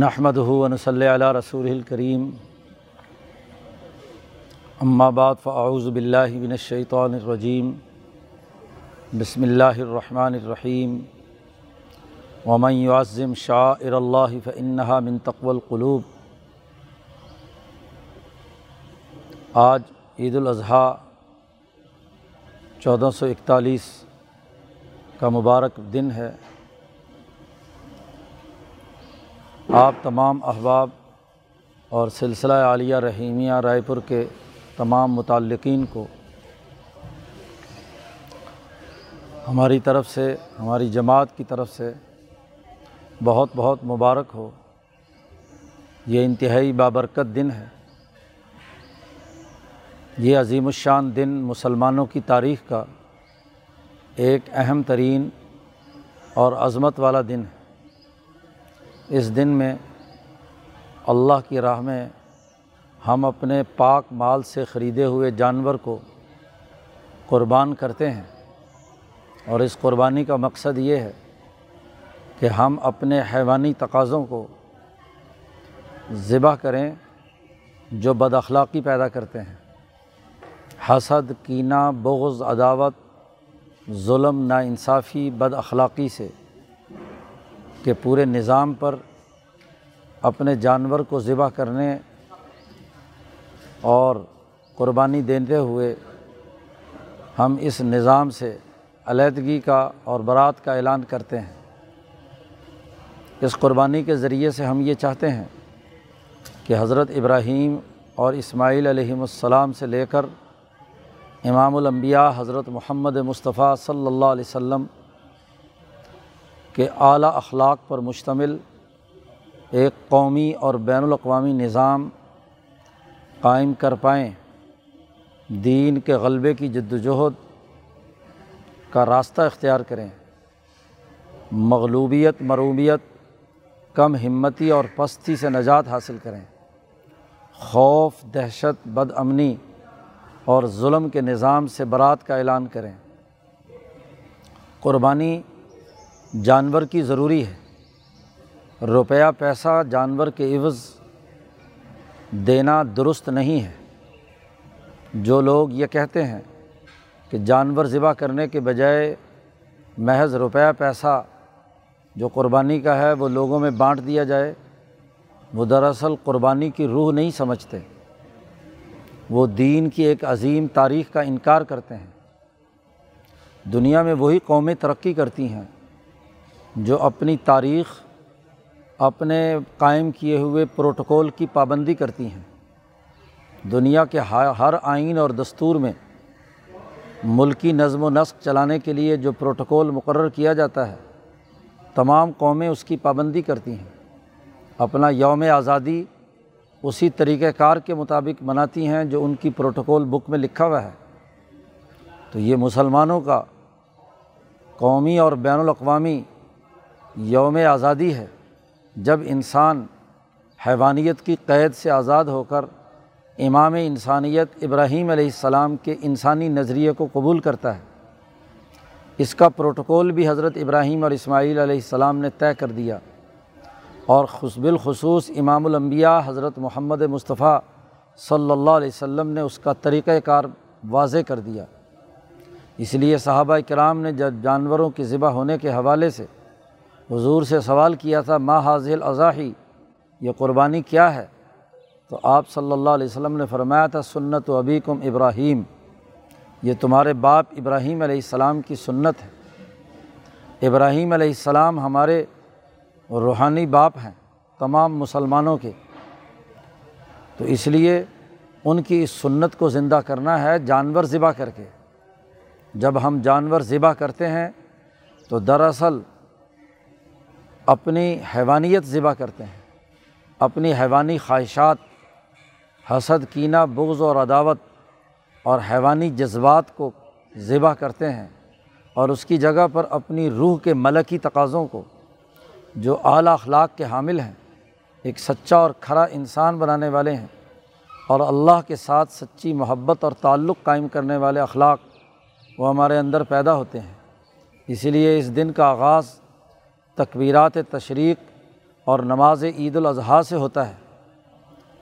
نحمدہ و نصلی علی رسولہ الکریم، اما بعد فاعوذ باللہ من الشیطان الرجیم، بسم اللہ الرحمن الرحیم، ومن یعظم شعائر اللہ فإنہا من تقوی القلوب۔ آج عید الاضحیٰ 1441 کا مبارک دن ہے۔ آپ تمام احباب اور سلسلہ عالیہ رحیمیہ رائے پور کے تمام متعلقین کو ہماری طرف سے، ہماری جماعت کی طرف سے بہت بہت مبارک ہو۔ یہ انتہائی بابرکت دن ہے، یہ عظیم الشان دن مسلمانوں کی تاریخ کا ایک اہم ترین اور عظمت والا دن ہے۔ اس دن میں اللہ کی راہ میں ہم اپنے پاک مال سے خریدے ہوئے جانور کو قربان کرتے ہیں، اور اس قربانی کا مقصد یہ ہے کہ ہم اپنے حیوانی تقاضوں کو ذبح کریں جو بد اخلاقی پیدا کرتے ہیں، حسد، کینہ، بغض، عداوت، ظلم، ناانصافی، بد اخلاقی سے کہ پورے نظام پر اپنے جانور کو ذبح کرنے اور قربانی دیتے ہوئے ہم اس نظام سے علیحدگی کا اور برات کا اعلان کرتے ہیں۔ اس قربانی کے ذریعے سے ہم یہ چاہتے ہیں کہ حضرت ابراہیم اور اسماعیل علیہم السلام سے لے کر امام الانبیاء حضرت محمد مصطفیٰ صلی اللہ علیہ وسلم کے اعلیٰ اخلاق پر مشتمل ایک قومی اور بین الاقوامی نظام قائم کر پائیں، دین کے غلبے کی جدوجہد کا راستہ اختیار کریں، مغلوبیت، مروبیت، کم ہمتی اور پستی سے نجات حاصل کریں، خوف، دہشت، بد امنی اور ظلم کے نظام سے برات کا اعلان کریں۔ قربانی جانور کی ضروری ہے، روپیہ پیسہ جانور کے عوض دینا درست نہیں ہے۔ جو لوگ یہ کہتے ہیں کہ جانور ذبح کرنے کے بجائے محض روپیہ پیسہ جو قربانی کا ہے وہ لوگوں میں بانٹ دیا جائے، وہ دراصل قربانی کی روح نہیں سمجھتے، وہ دین کی ایک عظیم تاریخ کا انکار کرتے ہیں۔ دنیا میں وہی قومیں ترقی کرتی ہیں جو اپنی تاریخ، اپنے قائم کیے ہوئے پروٹوکول کی پابندی کرتی ہیں۔ دنیا کے ہر آئین اور دستور میں ملکی نظم و نسق چلانے کے لیے جو پروٹوکول مقرر کیا جاتا ہے، تمام قومیں اس کی پابندی کرتی ہیں، اپنا یوم آزادی اسی طریقہ کار کے مطابق مناتی ہیں جو ان کی پروٹوکول بک میں لکھا ہوا ہے۔ تو یہ مسلمانوں کا قومی اور بین الاقوامی یوم آزادی ہے، جب انسان حیوانیت کی قید سے آزاد ہو کر امام انسانیت ابراہیم علیہ السلام کے انسانی نظریے کو قبول کرتا ہے۔ اس کا پروٹوکول بھی حضرت ابراہیم اور اسماعیل علیہ السلام نے طے کر دیا، اور بالخصوص امام الانبیاء حضرت محمد مصطفیٰ صلی اللہ علیہ وسلم نے اس کا طریقہ کار واضح کر دیا۔ اس لیے صحابہ کرام نے جب جانوروں کی ذبح ہونے کے حوالے سے حضور سے سوال کیا تھا، ما هذه الاضاحی، یہ قربانی کیا ہے؟ تو آپ صلی اللہ علیہ وسلم نے فرمایا تھا، سنت ابیکم ابراہیم، یہ تمہارے باپ ابراہیم علیہ السلام کی سنت ہے۔ ابراہیم علیہ السلام ہمارے روحانی باپ ہیں تمام مسلمانوں کے، تو اس لیے ان کی اس سنت کو زندہ کرنا ہے جانور ذبح کر کے۔ جب ہم جانور ذبح کرتے ہیں تو دراصل اپنی حیوانیت ذبح کرتے ہیں، اپنی حیوانی خواہشات، حسد، کینہ، بغض اور عداوت اور حیوانی جذبات کو ذبح کرتے ہیں، اور اس کی جگہ پر اپنی روح کے ملکی تقاضوں کو جو اعلیٰ اخلاق کے حامل ہیں، ایک سچا اور کھرا انسان بنانے والے ہیں اور اللہ کے ساتھ سچی محبت اور تعلق قائم کرنے والے اخلاق وہ ہمارے اندر پیدا ہوتے ہیں۔ اسی لیے اس دن کا آغاز تکبیرات تشریق اور نماز عید الاضحیٰ سے ہوتا ہے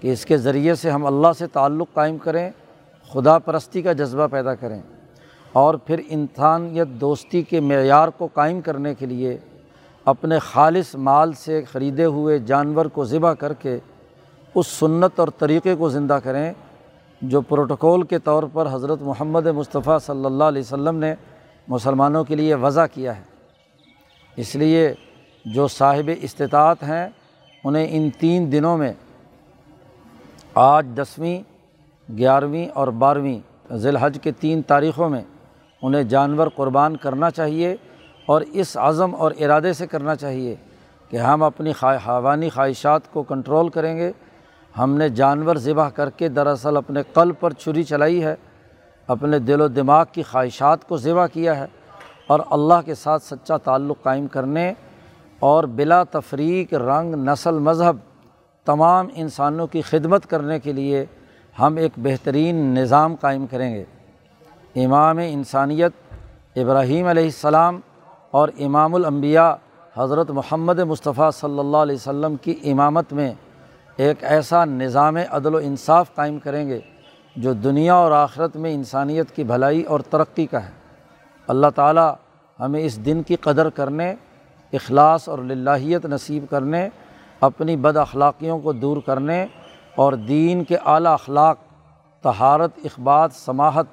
کہ اس کے ذریعے سے ہم اللہ سے تعلق قائم کریں، خدا پرستی کا جذبہ پیدا کریں، اور پھر انسانیت دوستی کے معیار کو قائم کرنے کے لیے اپنے خالص مال سے خریدے ہوئے جانور کو ذبح کر کے اس سنت اور طریقے کو زندہ کریں جو پروٹوکول کے طور پر حضرت محمد مصطفیٰ صلی اللہ علیہ وسلم نے مسلمانوں کے لیے وضع کیا ہے۔ اس لیے جو صاحب استطاعت ہیں انہیں ان 3 دنوں میں آج 10ویں، 11ویں اور 12ویں ذی الحج کے 3 تاریخوں میں انہیں جانور قربان کرنا چاہیے، اور اس عزم اور ارادے سے کرنا چاہیے کہ ہم اپنی حیوانی خواہشات کو کنٹرول کریں گے۔ ہم نے جانور ذبح کر کے دراصل اپنے قلب پر چھری چلائی ہے، اپنے دل و دماغ کی خواہشات کو ذبح کیا ہے، اور اللہ کے ساتھ سچا تعلق قائم کرنے اور بلا تفریق رنگ، نسل، مذہب، تمام انسانوں کی خدمت کرنے کے لیے ہم ایک بہترین نظام قائم کریں گے۔ امام انسانیت ابراہیم علیہ السلام اور امام الانبیاء حضرت محمد مصطفیٰ صلی اللہ علیہ وسلم کی امامت میں ایک ایسا نظام عدل و انصاف قائم کریں گے جو دنیا اور آخرت میں انسانیت کی بھلائی اور ترقی کا ہے۔ اللہ تعالیٰ ہمیں اس دن کی قدر کرنے، اخلاص اور للہیت نصیب کرنے، اپنی بد اخلاقیوں کو دور کرنے اور دین کے اعلیٰ اخلاق، طہارت، اخبات، سماحت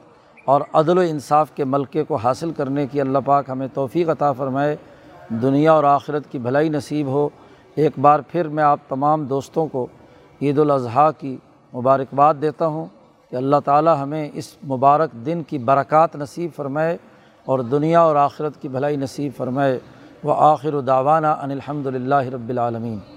اور عدل و انصاف کے ملکے کو حاصل کرنے کی اللہ پاک ہمیں توفیق عطا فرمائے، دنیا اور آخرت کی بھلائی نصیب ہو۔ ایک بار پھر میں آپ تمام دوستوں کو عید الاضحیٰ کی مبارکباد دیتا ہوں کہ اللہ تعالی ہمیں اس مبارک دن کی برکات نصیب فرمائے اور دنیا اور آخرت کی بھلائی نصیب فرمائے۔ وآخر دعوانا ان الحمد للہ رب العالمین۔